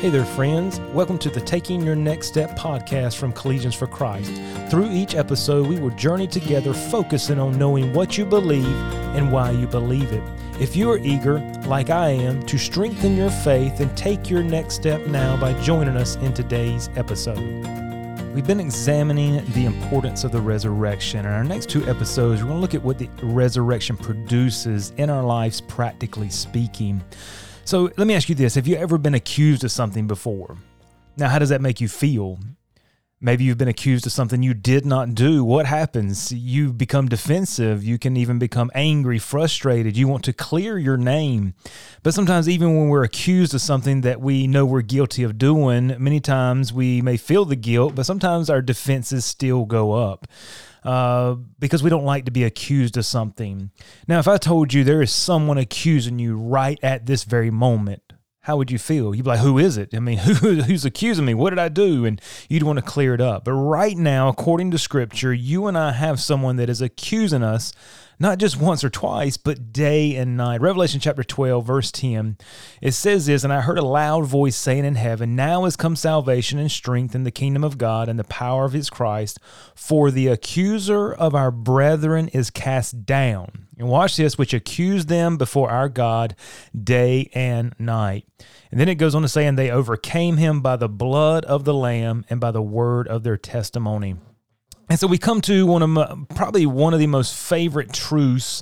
Hey there, friends. Welcome to the Taking Your Next Step podcast from Collegians for Christ. Through each episode, we will journey together focusing on knowing what you believe and why you believe it. If you are eager, like I am, to strengthen your faith and take your next step now by joining us in today's episode. We've been examining the importance of the resurrection. In our next two episodes, we're going to look at what the resurrection produces in our lives, practically speaking. So let me ask you this. Have you ever been accused of something before? Now, how does that make you feel? Maybe you've been accused of something you did not do. What happens? You become defensive. You can even become angry, frustrated. You want to clear your name. But sometimes even when we're accused of something that we know we're guilty of doing, many times we may feel the guilt, but sometimes our defenses still go up. Because we don't like to be accused of something. Now, if I told you there is someone accusing you right at this very moment, how would you feel? You'd be like, who is it? I mean, who's accusing me? What did I do? And you'd want to clear it up. But right now, according to Scripture, you and I have someone that is accusing us, not just once or twice, but day and night. Revelation chapter 12, verse 10, it says this, "And I heard a loud voice saying in heaven, now is come salvation and strength in the kingdom of God and the power of his Christ, for the accuser of our brethren is cast down. And watch this, which accused them before our God day and night." And then it goes on to say, "And they overcame him by the blood of the Lamb and by the word of their testimony." And so we come to one of the most favorite truths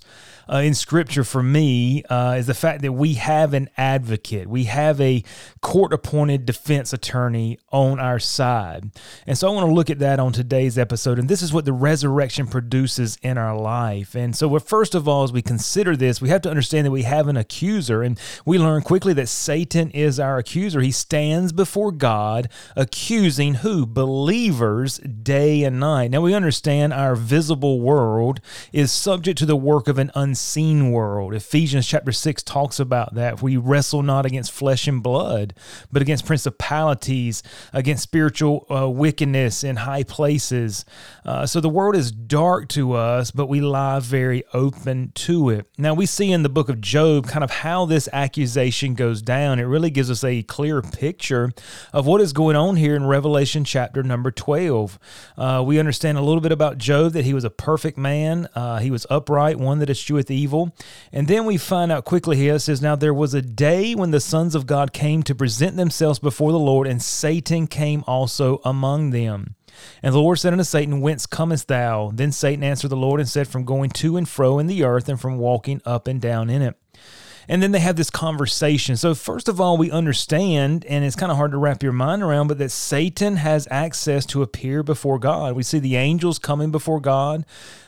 in Scripture for me is the fact that we have an advocate. We have a court-appointed defense attorney on our side. And so I want to look at that on today's episode. And this is what the resurrection produces in our life. And so first of all, as we consider this, we have to understand that we have an accuser. And we learn quickly that Satan is our accuser. He stands before God accusing who? Believers day and night. Now we understand our visible world is subject to the work of an unseen world. Ephesians chapter 6 talks about that. We wrestle not against flesh and blood, but against principalities, against spiritual wickedness in high places. So the world is dark to us, but we lie very open to it. Now we see in the book of Job kind of how this accusation goes down. It really gives us a clear picture of what is going on here in Revelation chapter number 12. We understand a little bit about Job, that he was a perfect man. He was upright, one that escheweth evil. And then we find out quickly here, it says, "Now there was a day when the sons of God came to present themselves before the Lord, and Satan came also among them. And the Lord said unto Satan, Whence comest thou? Then Satan answered the Lord and said, From going to and fro in the earth, and from walking up and down in it." And then they have this conversation. So first of all, we understand, and it's kind of hard to wrap your mind around, but that Satan has access to appear before God. We see the angels coming before God,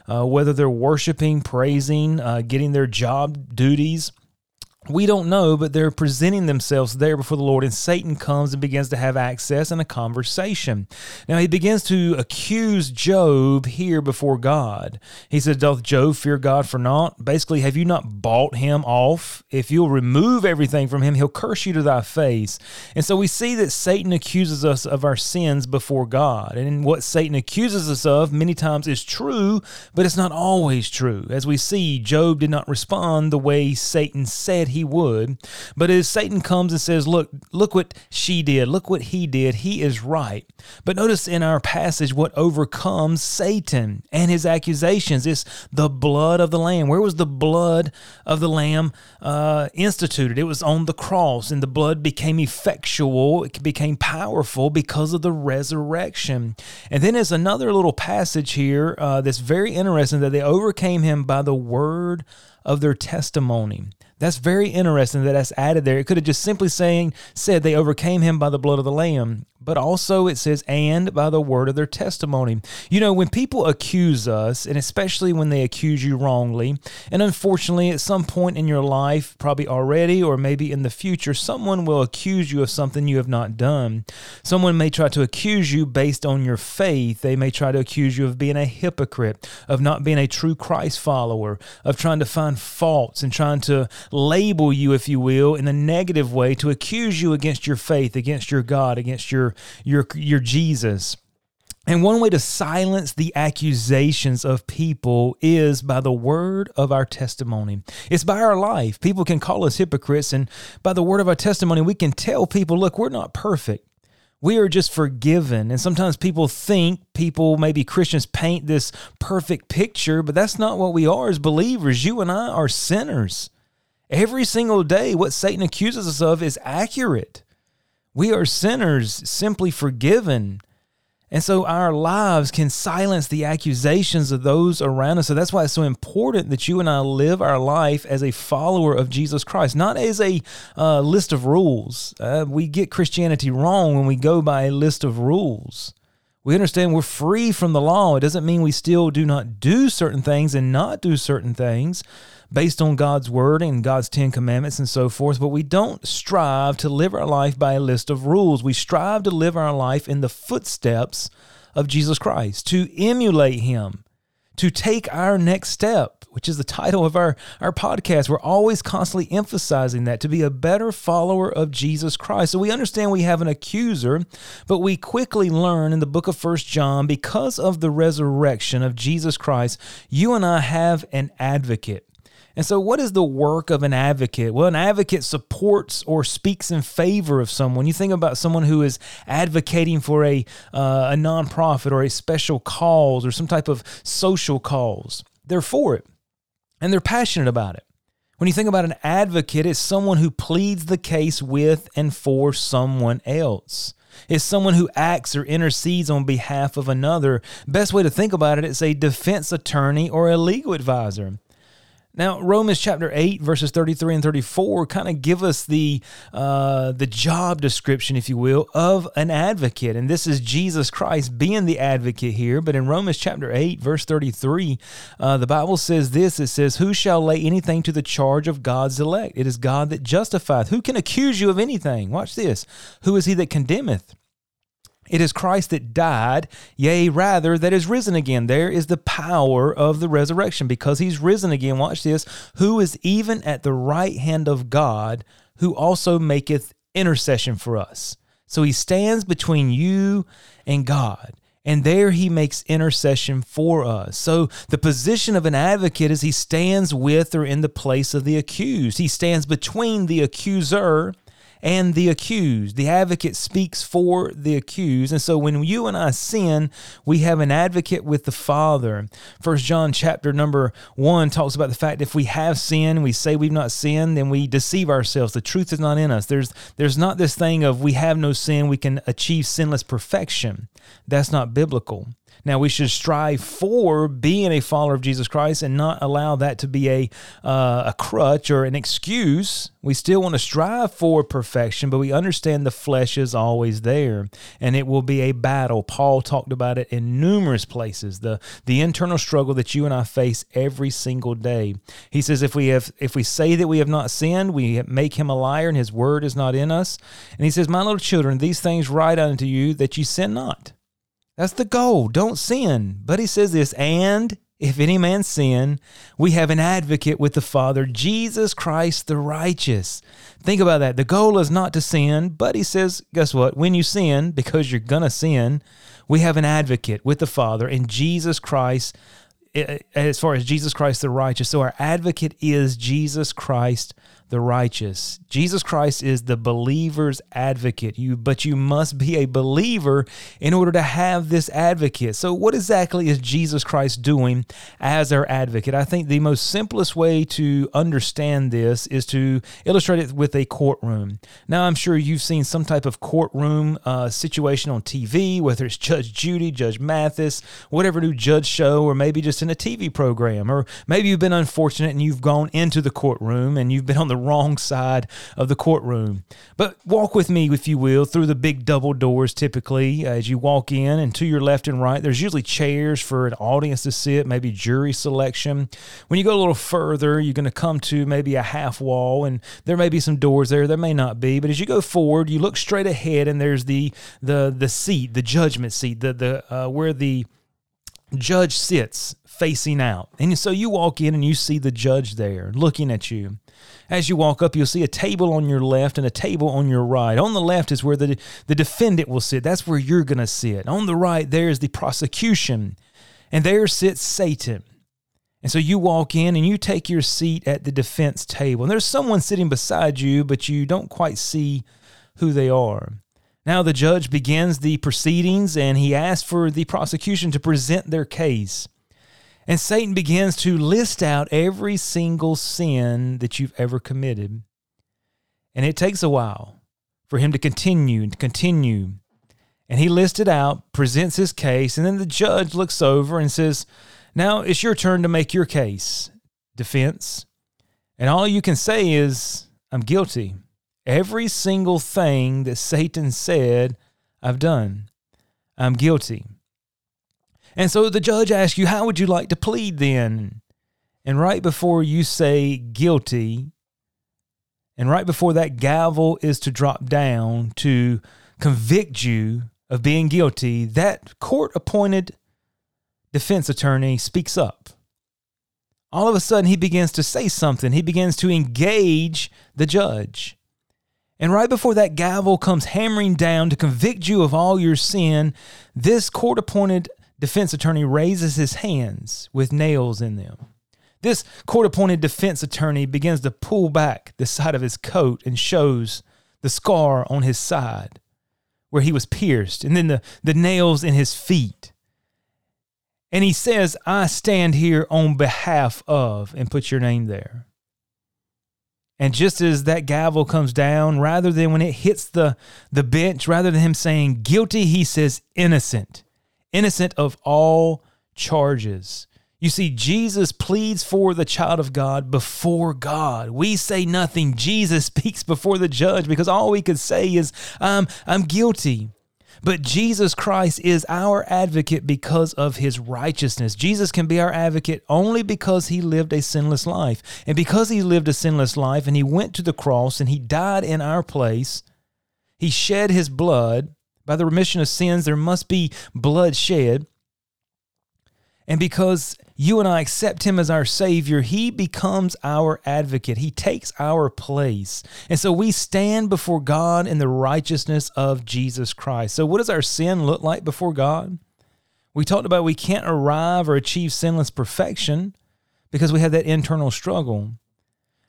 whether they're worshiping, praising, getting their job duties. We don't know, but they're presenting themselves there before the Lord, and Satan comes and begins to have access and a conversation. Now, he begins to accuse Job here before God. He says, "Doth Job fear God for naught?" Basically, have you not bought him off? If you'll remove everything from him, he'll curse you to thy face. And so we see that Satan accuses us of our sins before God. And what Satan accuses us of many times is true, but it's not always true. As we see, Job did not respond the way Satan said he would. But as Satan comes and says, look what she did, look what he did, he is right. But notice in our passage what overcomes Satan and his accusations. It's the blood of the Lamb. Where was the blood of the Lamb instituted? It was on the cross, and the blood became effectual. It became powerful because of the resurrection. And then there's another little passage here that's very interesting, that they overcame him by the word of their testimony. That's very interesting that that's added there. It could have just simply said they overcame him by the blood of the Lamb, but also it says, and by the word of their testimony. You know, when people accuse us, and especially when they accuse you wrongly, and unfortunately at some point in your life, probably already or maybe in the future, someone will accuse you of something you have not done. Someone may try to accuse you based on your faith. They may try to accuse you of being a hypocrite, of not being a true Christ follower, of trying to find faults and trying to label you, if you will, in a negative way, to accuse you against your faith, against your God, against your Jesus. And one way to silence the accusations of people is by the word of our testimony. It's by our life. People can call us hypocrites, and by the word of our testimony, we can tell people, look, we're not perfect. We are just forgiven. And sometimes people think, maybe Christians paint this perfect picture, but that's not what we are as believers. You and I are sinners. Every single day, what Satan accuses us of is accurate. We are sinners, simply forgiven. And so our lives can silence the accusations of those around us. So that's why it's so important that you and I live our life as a follower of Jesus Christ, not as a list of rules. We get Christianity wrong when we go by a list of rules. We understand we're free from the law. It doesn't mean we still do not do certain things and not do certain things based on God's word and God's 10 commandments and so forth, but we don't strive to live our life by a list of rules. We strive to live our life in the footsteps of Jesus Christ, to emulate him, to take our next step, which is the title of our podcast. We're always constantly emphasizing that, to be a better follower of Jesus Christ. So we understand we have an accuser, but we quickly learn in the book of 1 John, because of the resurrection of Jesus Christ, you and I have an advocate. And so what is the work of an advocate? Well, an advocate supports or speaks in favor of someone. You think about someone who is advocating for a nonprofit or a special cause or some type of social cause. They're for it, and they're passionate about it. When you think about an advocate, it's someone who pleads the case with and for someone else. It's someone who acts or intercedes on behalf of another. Best way to think about it is a defense attorney or a legal advisor. Now, Romans chapter 8, verses 33 and 34 kind of give us the job description, if you will, of an advocate. And this is Jesus Christ being the advocate here. But in Romans chapter 8, verse 33, the Bible says this. It says, "Who shall lay anything to the charge of God's elect? It is God that justifieth. Who can accuse you of anything?" Watch this. "Who is he that condemneth? It is Christ that died, yea, rather, that is risen again." There is the power of the resurrection. Because he's risen again, watch this, "who is even at the right hand of God, who also maketh intercession for us." So he stands between you and God, and there he makes intercession for us. So the position of an advocate is he stands with or in the place of the accused. He stands between the accuser and the accused. The advocate speaks for the accused. And so when you and I sin, we have an advocate with the Father. 1 John chapter number 1 talks about the fact that if we have sinned, we say we've not sinned, then we deceive ourselves. The truth is not in us. There's not this thing of we have no sin, we can achieve sinless perfection. That's not biblical. Now, we should strive for being a follower of Jesus Christ and not allow that to be a crutch or an excuse. We still want to strive for perfection, but we understand the flesh is always there, and it will be a battle. Paul talked about it in numerous places, the internal struggle that you and I face every single day. He says if we say that we have not sinned, we make him a liar, and his word is not in us. And he says, "My little children, these things write unto you that you sin not." That's the goal. Don't sin. But he says this, "And if any man sin, we have an advocate with the Father, Jesus Christ the righteous." Think about that. The goal is not to sin, but he says, guess what? When you sin, because you're going to sin, we have an advocate with the Father in Jesus Christ, as far as Jesus Christ the righteous. So our advocate is Jesus Christ the righteous. Jesus Christ is the believer's advocate. But you must be a believer in order to have this advocate. So what exactly is Jesus Christ doing as our advocate? I think the most simplest way to understand this is to illustrate it with a courtroom. Now, I'm sure you've seen some type of courtroom situation on TV, whether it's Judge Judy, Judge Mathis, whatever new judge show, or maybe just in a TV program, or maybe you've been unfortunate and you've gone into the courtroom and you've been on the wrong side of the courtroom. But walk with me, if you will, through the big double doors typically as you walk in, and to your left and right, there's usually chairs for an audience to sit, maybe jury selection. When you go a little further, you're going to come to maybe a half wall, and there may be some doors there. There may not be, but as you go forward, you look straight ahead, and there's the seat, the judgment seat, where the judge sits facing out. And so you walk in and you see the judge there looking at you. As you walk up, you'll see a table on your left and a table on your right. On the left is where the defendant will sit. That's where you're going to sit. On the right, there is the prosecution, and there sits Satan. And so you walk in and you take your seat at the defense table. And there's someone sitting beside you, but you don't quite see who they are. Now the judge begins the proceedings, and he asks for the prosecution to present their case. And Satan begins to list out every single sin that you've ever committed. And it takes a while for him to continue and continue. And he lists it out, presents his case, and then the judge looks over and says, "Now it's your turn to make your case, defense." And all you can say is, "I'm guilty. Every single thing that Satan said, I've done. I'm guilty." And so the judge asks you, "How would you like to plead then?" And right before you say guilty, and right before that gavel is to drop down to convict you of being guilty, that court-appointed defense attorney speaks up. All of a sudden, he begins to say something. He begins to engage the judge. And right before that gavel comes hammering down to convict you of all your sin, this court-appointed defense attorney raises his hands with nails in them. This court-appointed defense attorney begins to pull back the side of his coat and shows the scar on his side where he was pierced, and then the nails in his feet. And he says, "I stand here on behalf of," and put your name there. And just as that gavel comes down, rather than when it hits the bench, rather than him saying guilty, he says innocent. Innocent of all charges. You see, Jesus pleads for the child of God before God. We say nothing. Jesus speaks before the judge because all we could say is, I'm guilty. But Jesus Christ is our advocate because of his righteousness. Jesus can be our advocate only because he lived a sinless life. And because he lived a sinless life and he went to the cross and he died in our place, he shed his blood. By the remission of sins, there must be blood shed. And because you and I accept him as our Savior, he becomes our advocate. He takes our place. And so we stand before God in the righteousness of Jesus Christ. So what does our sin look like before God? We talked about we can't arrive or achieve sinless perfection because we have that internal struggle.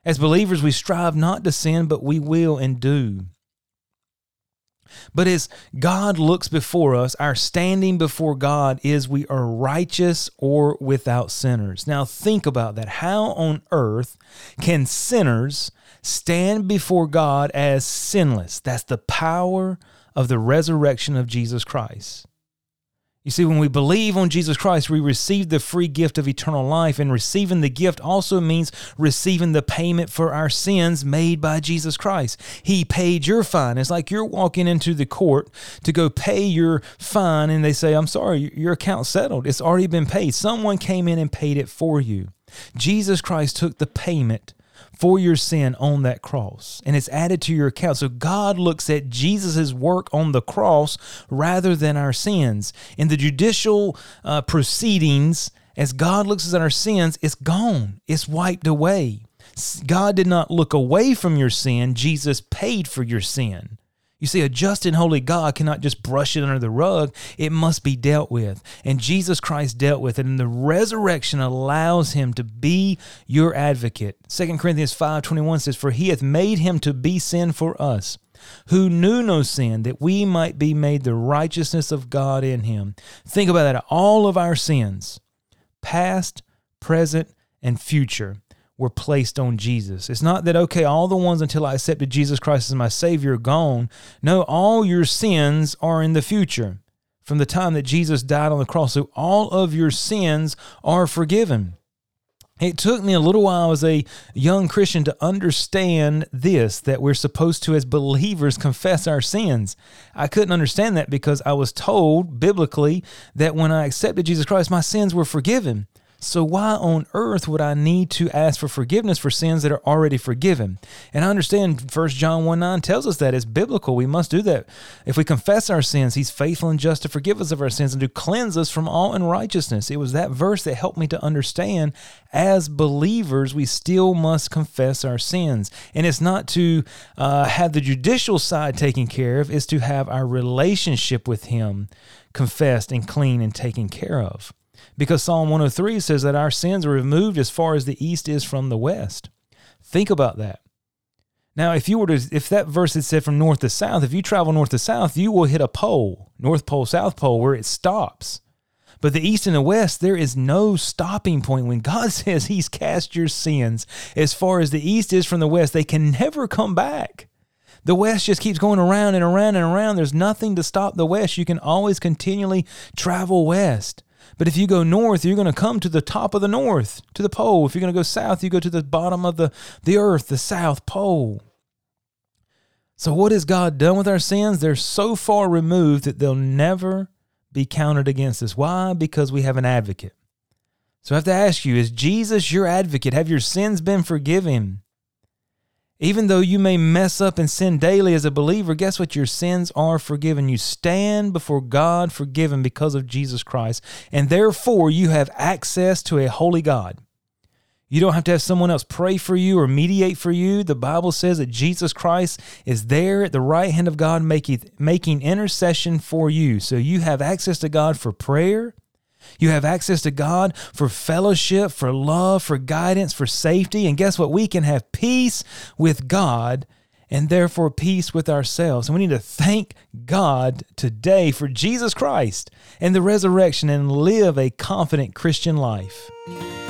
As believers, we strive not to sin, but we will and do. But as God looks before us, our standing before God is we are righteous or without sinners. Now think about that. How on earth can sinners stand before God as sinless? That's the power of the resurrection of Jesus Christ. You see, when we believe on Jesus Christ, we receive the free gift of eternal life, and receiving the gift also means receiving the payment for our sins made by Jesus Christ. He paid your fine. It's like you're walking into the court to go pay your fine, and they say, "I'm sorry, your account's settled. It's already been paid." Someone came in and paid it for you. Jesus Christ took the payment for your sin on that cross, and it's added to your account. So God looks at Jesus' work on the cross rather than our sins. In the judicial proceedings, as God looks at our sins, it's gone. It's wiped away. God did not look away from your sin. Jesus paid for your sin. You see, a just and holy God cannot just brush it under the rug. It must be dealt with. And Jesus Christ dealt with it. And the resurrection allows him to be your advocate. 2 Corinthians 5:21 says, "For he hath made him to be sin for us, who knew no sin, that we might be made the righteousness of God in him." Think about that. All of our sins, past, present, and future, were placed on Jesus. It's not that, okay, all the ones until I accepted Jesus Christ as my Savior are gone. No, all your sins are in the future from the time that Jesus died on the cross. So all of your sins are forgiven. It took me a little while as a young Christian to understand this, that we're supposed to, as believers, confess our sins. I couldn't understand that because I was told biblically that when I accepted Jesus Christ, my sins were forgiven. So why on earth would I need to ask for forgiveness for sins that are already forgiven? And I understand 1 John 1:9 tells us that it's biblical. We must do that. If we confess our sins, he's faithful and just to forgive us of our sins and to cleanse us from all unrighteousness. It was that verse that helped me to understand as believers, we still must confess our sins. And it's not to have the judicial side taken care of, it's to have our relationship with him confessed and clean and taken care of. Because Psalm 103 says that our sins are removed as far as the east is from the west. Think about that. Now, if that verse had said from north to south, if you travel north to south, you will hit a pole, North Pole, South Pole, where it stops. But the east and the west, there is no stopping point. When God says he's cast your sins as far as the east is from the west, they can never come back. The west just keeps going around and around and around. There's nothing to stop the west. You can always continually travel west. But if you go north, you're going to come to the top of the north, to the pole. If you're going to go south, you go to the bottom of the earth, the south pole. So what has God done with our sins? They're so far removed that they'll never be counted against us. Why? Because we have an advocate. So I have to ask you, is Jesus your advocate? Have your sins been forgiven? Even though you may mess up and sin daily as a believer, guess what? Your sins are forgiven. You stand before God forgiven because of Jesus Christ, and therefore you have access to a holy God. You don't have to have someone else pray for you or mediate for you. The Bible says that Jesus Christ is there at the right hand of God making intercession for you. So you have access to God for prayer. You have access to God for fellowship, for love, for guidance, for safety. And guess what? We can have peace with God and therefore peace with ourselves. And we need to thank God today for Jesus Christ and the resurrection and live a confident Christian life.